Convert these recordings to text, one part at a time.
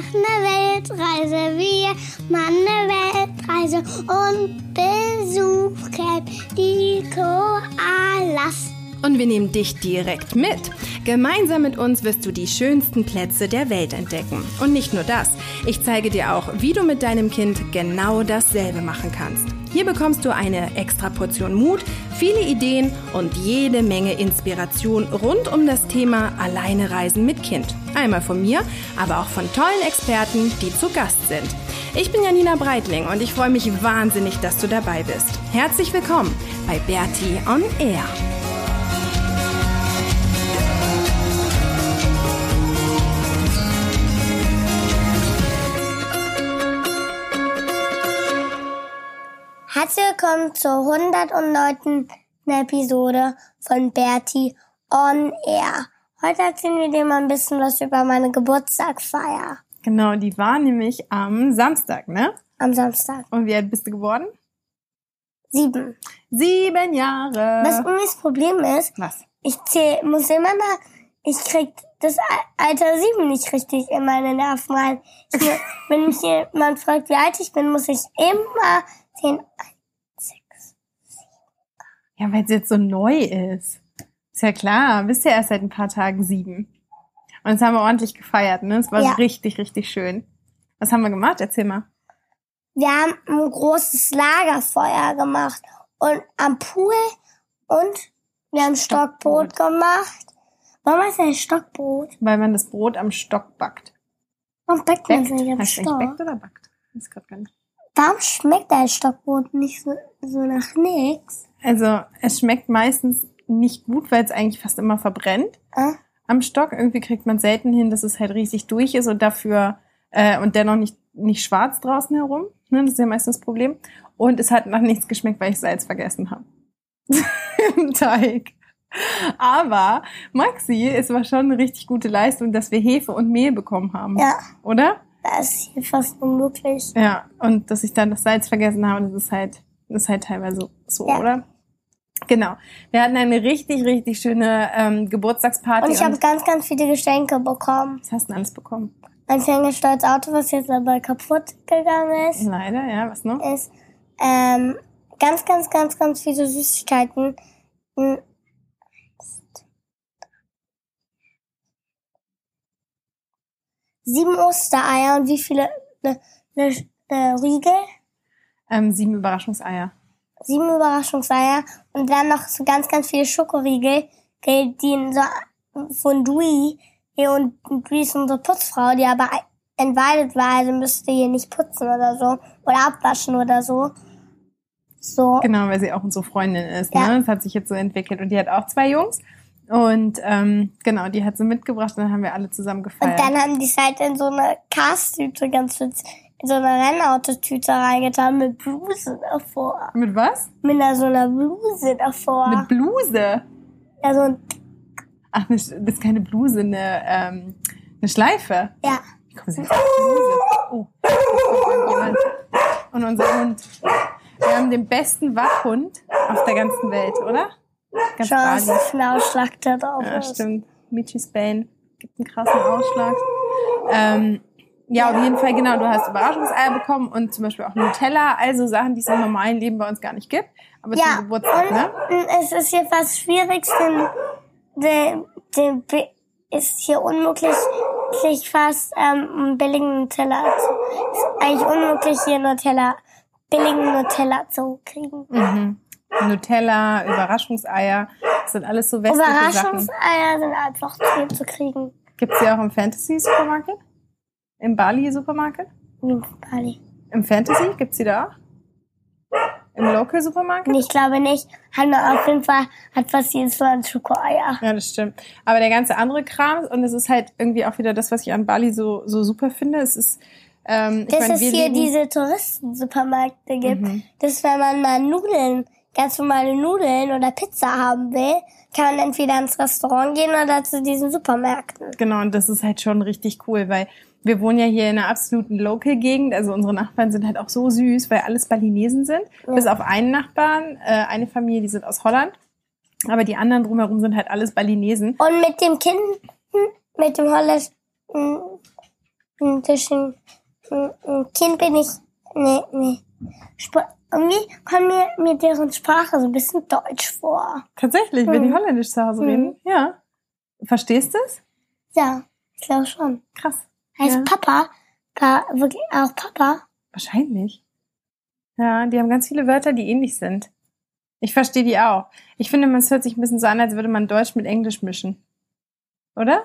machen eine Weltreise, wir machen eine Weltreise und besuchen die Koalas. Und wir nehmen dich direkt mit. Gemeinsam mit uns wirst du die schönsten Plätze der Welt entdecken. Und nicht nur das. Ich zeige dir auch, wie du mit deinem Kind genau dasselbe machen kannst. Hier bekommst du eine extra Portion Mut, viele Ideen und jede Menge Inspiration rund um das Thema Alleine reisen mit Kind. Einmal von mir, aber auch von tollen Experten, die zu Gast sind. Ich bin Janina Breitling und ich freue mich wahnsinnig, dass du dabei bist. Herzlich willkommen bei Berti on Air. Herzlich willkommen zur 109. Episode von Berti on Air. Heute erzählen wir dir mal ein bisschen was über meine Geburtstagsfeier. Genau, die war nämlich am Samstag, ne? Am Samstag. Und wie alt bist du geworden? 7. 7 Jahre. Was irgendwie das Problem ist, was? Ich krieg das Alter 7 nicht richtig in meine Nerven rein. Wenn mich jemand fragt, wie alt ich bin, muss ich immer 10, 1, 6, 7, 8. Ja, weil es jetzt so neu ist. Ist ja klar, bist ja erst seit ein paar Tagen 7. Und das haben wir ordentlich gefeiert, ne? Es war richtig, richtig schön. Was haben wir gemacht? Erzähl mal. Wir haben ein großes Lagerfeuer gemacht und am Pool und wir haben Stockbrot gemacht. Warum heißt das Stockbrot? Weil man das Brot am Stock backt. Warum backt man es nicht am Stock? Heißt eigentlich backt oder backt? Das ist grad gar nicht. Warum schmeckt das Stockbrot nicht so nach nichts? Also es schmeckt meistens nicht gut, weil es eigentlich fast immer verbrennt. Am Stock irgendwie kriegt man selten hin, dass es halt richtig durch ist und dafür und dennoch nicht schwarz draußen herum. Ne? Das ist ja meistens das Problem. Und es hat nach nichts geschmeckt, weil ich Salz vergessen habe im Teig. Aber Maxi, es war schon eine richtig gute Leistung, dass wir Hefe und Mehl bekommen haben. Ja. Oder? Das ist hier fast unmöglich. Ja, und dass ich dann das Salz vergessen habe, das ist halt teilweise so, ja. Oder? Genau. Wir hatten eine richtig, richtig schöne Geburtstagsparty. Und ich habe ganz, ganz viele Geschenke bekommen. Was hast du denn alles bekommen? Ein ferngesteuertes Auto, was jetzt aber kaputt gegangen ist. Leider, ja. Was noch? Ist ganz, ganz, ganz, ganz viele Süßigkeiten. 7 Ostereier und wie viele Riegel? 7 Überraschungseier. 7 Überraschungseier und dann noch so ganz, ganz viele Schokoriegel, die in so von Dewi und Dewi ist unsere Putzfrau, die aber entweidet war, also müsste hier nicht putzen oder so oder abwaschen oder so. So. Genau, weil sie auch unsere Freundin ist, ja. Ne? Das hat sich jetzt so entwickelt und die hat auch 2 Jungs. Und genau, die hat sie mitgebracht und dann haben wir alle zusammen gefeiert. Und dann haben die es halt in so eine Casttüte ganz witzig, in so eine Rennautotüte reingetan mit Bluse davor. Mit was? Mit so einer Bluse davor. Mit Bluse? Ja, so ein... Ach, das ist keine Bluse, eine Schleife? Ja. Wie kommen sie denn auf die Bluse? Oh, da kommt jemand. Und unser Hund. Wir haben den besten Wachhund auf der ganzen Welt, oder? Ganz schau, dass der Ausschlag da drauf ist. Ja, stimmt. Michis Bane gibt einen krassen Ausschlag. Ja, auf jeden Fall, genau. Du hast Überraschungseier bekommen und zum Beispiel auch Nutella. Also Sachen, die es im normalen Leben bei uns gar nicht gibt. Aber ja, zum Geburtstag, ne? Es ist hier fast schwierig, ist hier unmöglich, fast billigen Nutella zu... Ist eigentlich unmöglich, hier billigen Nutella zu kriegen. Mhm. Nutella, Überraschungseier, das sind alles so westliche Sachen. Überraschungseier sind einfach viel zu kriegen. Gibt's die auch im Fantasy-Supermarket? Im Bali-Supermarket? Im Bali. Im Fantasy? Gibt's die da auch? Im Local-Supermarket? Nee, ich glaube nicht. Auf jeden Fall hat fast jedes so ein Schokoeier. Ja, das stimmt. Aber der ganze andere Kram, und es ist halt irgendwie auch wieder das, was ich an Bali so super finde, es ist... dass es hier diese Touristen-Supermärkte gibt, dass wenn man mal ganz normale Nudeln oder Pizza haben will, kann man entweder ins Restaurant gehen oder zu diesen Supermärkten. Genau, und das ist halt schon richtig cool, weil wir wohnen ja hier in einer absoluten Local-Gegend, also unsere Nachbarn sind halt auch so süß, weil alles Balinesen sind, bis auf einen Nachbarn, eine Familie, die sind aus Holland, aber die anderen drumherum sind halt alles Balinesen. Und mit dem Kind, mit dem Holländer, zwischen Kind bin ich, irgendwie kommt mir deren Sprache so ein bisschen deutsch vor. Tatsächlich, wenn die holländisch zu Hause reden? Ja. Verstehst du es? Ja, ich glaube schon. Krass. Heißt ja. Papa, wirklich auch Papa? Wahrscheinlich. Ja, die haben ganz viele Wörter, die ähnlich sind. Ich verstehe die auch. Ich finde, es hört sich ein bisschen so an, als würde man Deutsch mit Englisch mischen. Oder?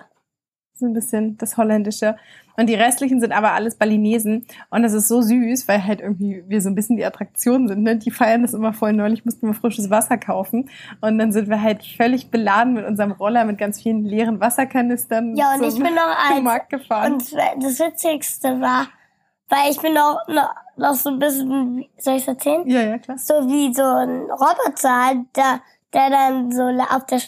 So ein bisschen das Holländische. Und die restlichen sind aber alles Balinesen. Und das ist so süß, weil halt irgendwie wir so ein bisschen die Attraktion sind. Ne? Die feiern das immer voll. Neulich mussten wir frisches Wasser kaufen. Und dann sind wir halt völlig beladen mit unserem Roller, mit ganz vielen leeren Wasserkanistern. Ja, und ich bin noch Markt gefahren. Und das Witzigste war, weil ich bin noch so ein bisschen, soll ich es erzählen? Ja, ja, klar. So wie so ein Roboter, der dann so auf der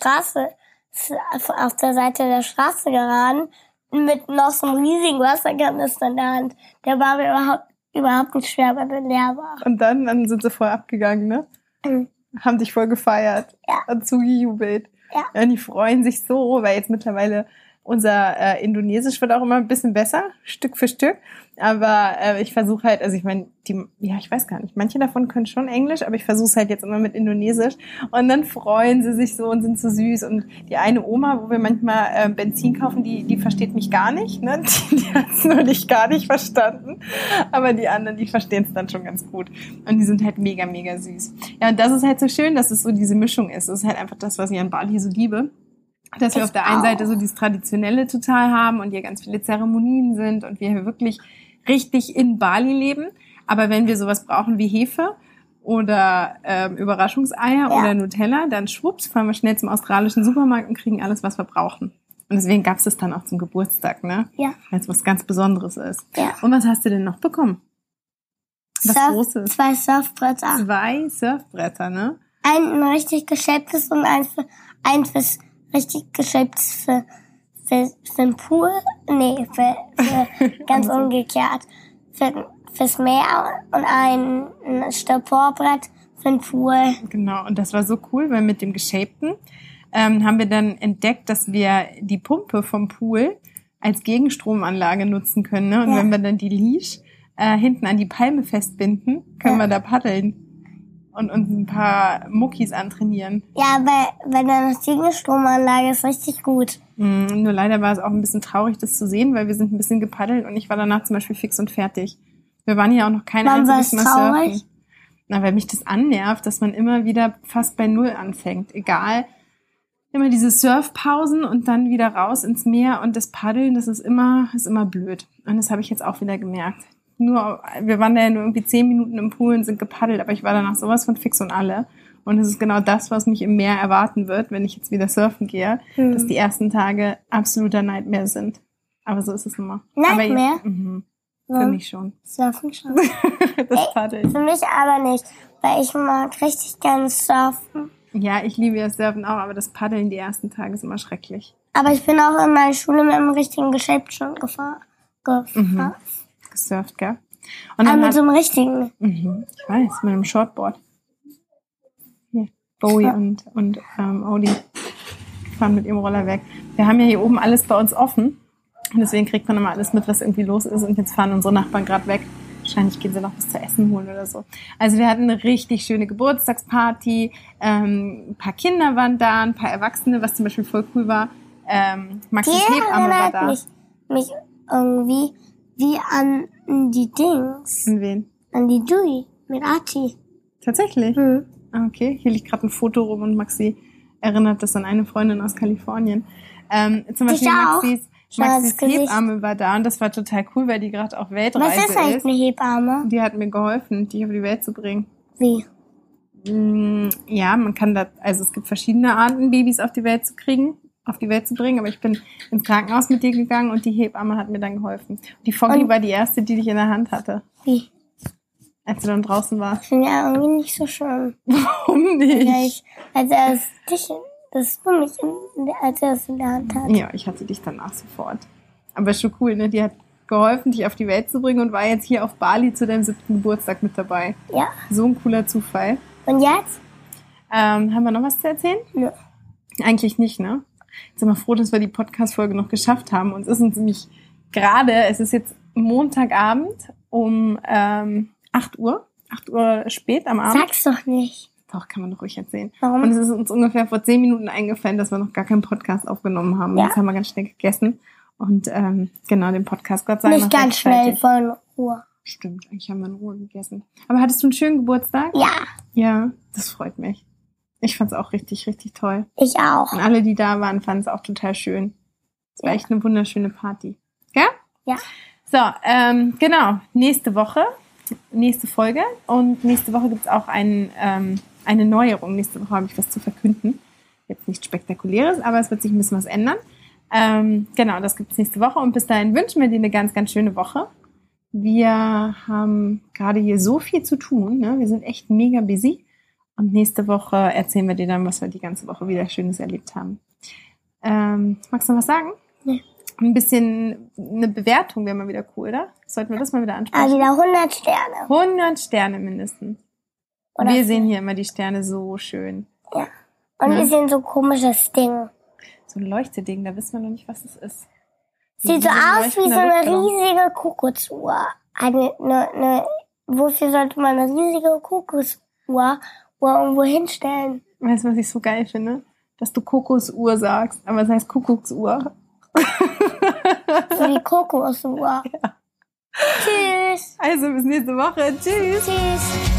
Seite der Straße geraten, mit noch so einem riesigen Wasserkanister in der Hand. Der war mir überhaupt nicht schwer, weil der leer war. Und dann sind sie voll abgegangen, ne? Mhm. Haben dich voll gefeiert. Ja. Und zugejubelt. Ja. Und die freuen sich so, weil jetzt mittlerweile unser Indonesisch wird auch immer ein bisschen besser, Stück für Stück. Aber ich versuche halt, also ich meine, ich weiß gar nicht, manche davon können schon Englisch, aber ich versuche es halt jetzt immer mit Indonesisch. Und dann freuen sie sich so und sind so süß. Und die eine Oma, wo wir manchmal Benzin kaufen, die versteht mich gar nicht. Ne? Die hat es nur nicht gar nicht verstanden. Aber die anderen, die verstehen es dann schon ganz gut. Und die sind halt mega, mega süß. Ja, und das ist halt so schön, dass es so diese Mischung ist. Das ist halt einfach das, was ich an Bali so liebe. Dass wir auf der einen Seite so dieses Traditionelle total haben und hier ganz viele Zeremonien sind und wir hier wirklich richtig in Bali leben. Aber wenn wir sowas brauchen wie Hefe oder Überraschungseier oder Nutella, dann schwupps, fahren wir schnell zum australischen Supermarkt und kriegen alles, was wir brauchen. Und deswegen gab's das dann auch zum Geburtstag, ne? Ja. Weil es was ganz Besonderes ist. Ja. Und was hast du denn noch bekommen? Was Großes? 2 Surfbretter. 2 Surfbretter, ne? Ein richtig geschäbtes und ein fürs richtig geschäbt für den Pool, für ganz umgekehrt, fürs Meer und ein Staporbrett für den Pool. Genau, und das war so cool, weil mit dem Geschäbten haben wir dann entdeckt, dass wir die Pumpe vom Pool als Gegenstromanlage nutzen können. Ne? Und wenn wir dann die Leash hinten an die Palme festbinden, können wir da paddeln. Und uns ein paar Muckis antrainieren. Ja, weil dann noch die Gegenstromanlage ist richtig gut. Nur leider war es auch ein bisschen traurig, das zu sehen, weil wir sind ein bisschen gepaddelt und ich war danach zum Beispiel fix und fertig. Wir waren ja auch noch kein einziges Mal surfen. Na, weil mich das annervt, dass man immer wieder fast bei Null anfängt. Egal, immer diese Surfpausen und dann wieder raus ins Meer und das Paddeln, das ist immer blöd. Und das habe ich jetzt auch wieder gemerkt. Wir waren da ja nur irgendwie 10 Minuten im Pool und sind gepaddelt, aber ich war danach sowas von fix und alle. Und es ist genau das, was mich im Meer erwarten wird, wenn ich jetzt wieder surfen gehe, dass die ersten Tage absoluter Nightmare sind. Aber so ist es immer. Nightmare? Für mich schon. Surfen schon. Das Paddeln. Für mich aber nicht, weil ich mag richtig gerne surfen. Ja, ich liebe ja Surfen auch, aber das Paddeln die ersten Tage ist immer schrecklich. Aber ich bin auch in meiner Schule mit einem richtigen Geschäft schon gefahren. Surft, gell? Und dann mit so einem richtigen. Ich weiß, mit einem Shortboard. Hier, Bowie und Odie fahren mit ihrem Roller weg. Wir haben ja hier oben alles bei uns offen. Und deswegen kriegt man immer alles mit, was irgendwie los ist. Und jetzt fahren unsere Nachbarn gerade weg. Wahrscheinlich gehen sie noch was zu essen holen oder so. Also wir hatten eine richtig schöne Geburtstagsparty. Ein paar Kinder waren da, ein paar Erwachsene, was zum Beispiel voll cool war. Maxis Hebamme war da. Mich irgendwie wie an die Dings. An wen? An die Dewi mit Arti. Tatsächlich? Okay, hier liegt gerade ein Foto rum und Maxi erinnert das an eine Freundin aus Kalifornien. Zum Beispiel Maxis Hebamme war da und das war total cool, weil die gerade auf Weltreise ist. Was ist eigentlich eine Hebamme? Die hat mir geholfen, dich auf die Welt zu bringen. Wie? Ja, man kann da, also es gibt verschiedene Arten, Babys auf die Welt zu bringen, aber ich bin ins Krankenhaus mit dir gegangen und die Hebamme hat mir dann geholfen. Die Foggy war die erste, die dich in der Hand hatte. Wie? Als du dann draußen warst. Ja, irgendwie nicht so schön. Warum nicht? Als er es in der Hand hatte. Ja, ich hatte dich danach sofort. Aber ist schon cool, ne? Die hat geholfen, dich auf die Welt zu bringen und war jetzt hier auf Bali zu deinem 7. Geburtstag mit dabei. Ja. So ein cooler Zufall. Und jetzt? Haben wir noch was zu erzählen? Ja. Eigentlich nicht, ne? Jetzt sind wir froh, dass wir die Podcast-Folge noch geschafft haben. Uns ist nämlich gerade, es ist jetzt Montagabend um 8 Uhr spät am Abend. Sag's doch nicht. Doch, kann man doch ruhig erzählen. Warum? Und es ist uns ungefähr vor 10 Minuten eingefallen, dass wir noch gar keinen Podcast aufgenommen haben. Ja. Jetzt haben wir ganz schnell gegessen und genau, den Podcast, Gott sei Dank. Nicht ganz schnell, voll Ruhe. Stimmt, eigentlich haben wir in Ruhe gegessen. Aber hattest du einen schönen Geburtstag? Ja. Ja, das freut mich. Ich fand's auch richtig, richtig toll. Ich auch. Und alle, die da waren, fanden es auch total schön. Es war echt eine wunderschöne Party. Gell? Ja. So, genau. Nächste Folge. Und nächste Woche gibt's auch eine Neuerung. Nächste Woche habe ich was zu verkünden. Jetzt nichts Spektakuläres, aber es wird sich ein bisschen was ändern. Genau, das gibt's nächste Woche. Und bis dahin wünschen wir dir eine ganz, ganz schöne Woche. Wir haben gerade hier so viel zu tun, ne? Wir sind echt mega busy. Und nächste Woche erzählen wir dir dann, was wir die ganze Woche wieder Schönes erlebt haben. Magst du noch was sagen? Nee. Ein bisschen eine Bewertung wäre mal wieder cool, oder? Sollten wir das mal wieder ansprechen? Also wieder 100 Sterne. 100 Sterne mindestens. Oder wir sehen hier immer die Sterne so schön. Ja. Und wir sehen so ein komisches Ding. So ein Leuchteding, da wissen wir noch nicht, was es ist. Sieht so aus wie so eine riesige Kokosuhr. Wofür sollte man eine riesige Kokosuhr irgendwo hinstellen? Weißt du, was ich so geil finde? Dass du Kokosuhr sagst, aber es heißt Kuckucksuhr. So wie Kokosuhr. Ja. Tschüss. Also bis nächste Woche. Tschüss. Tschüss.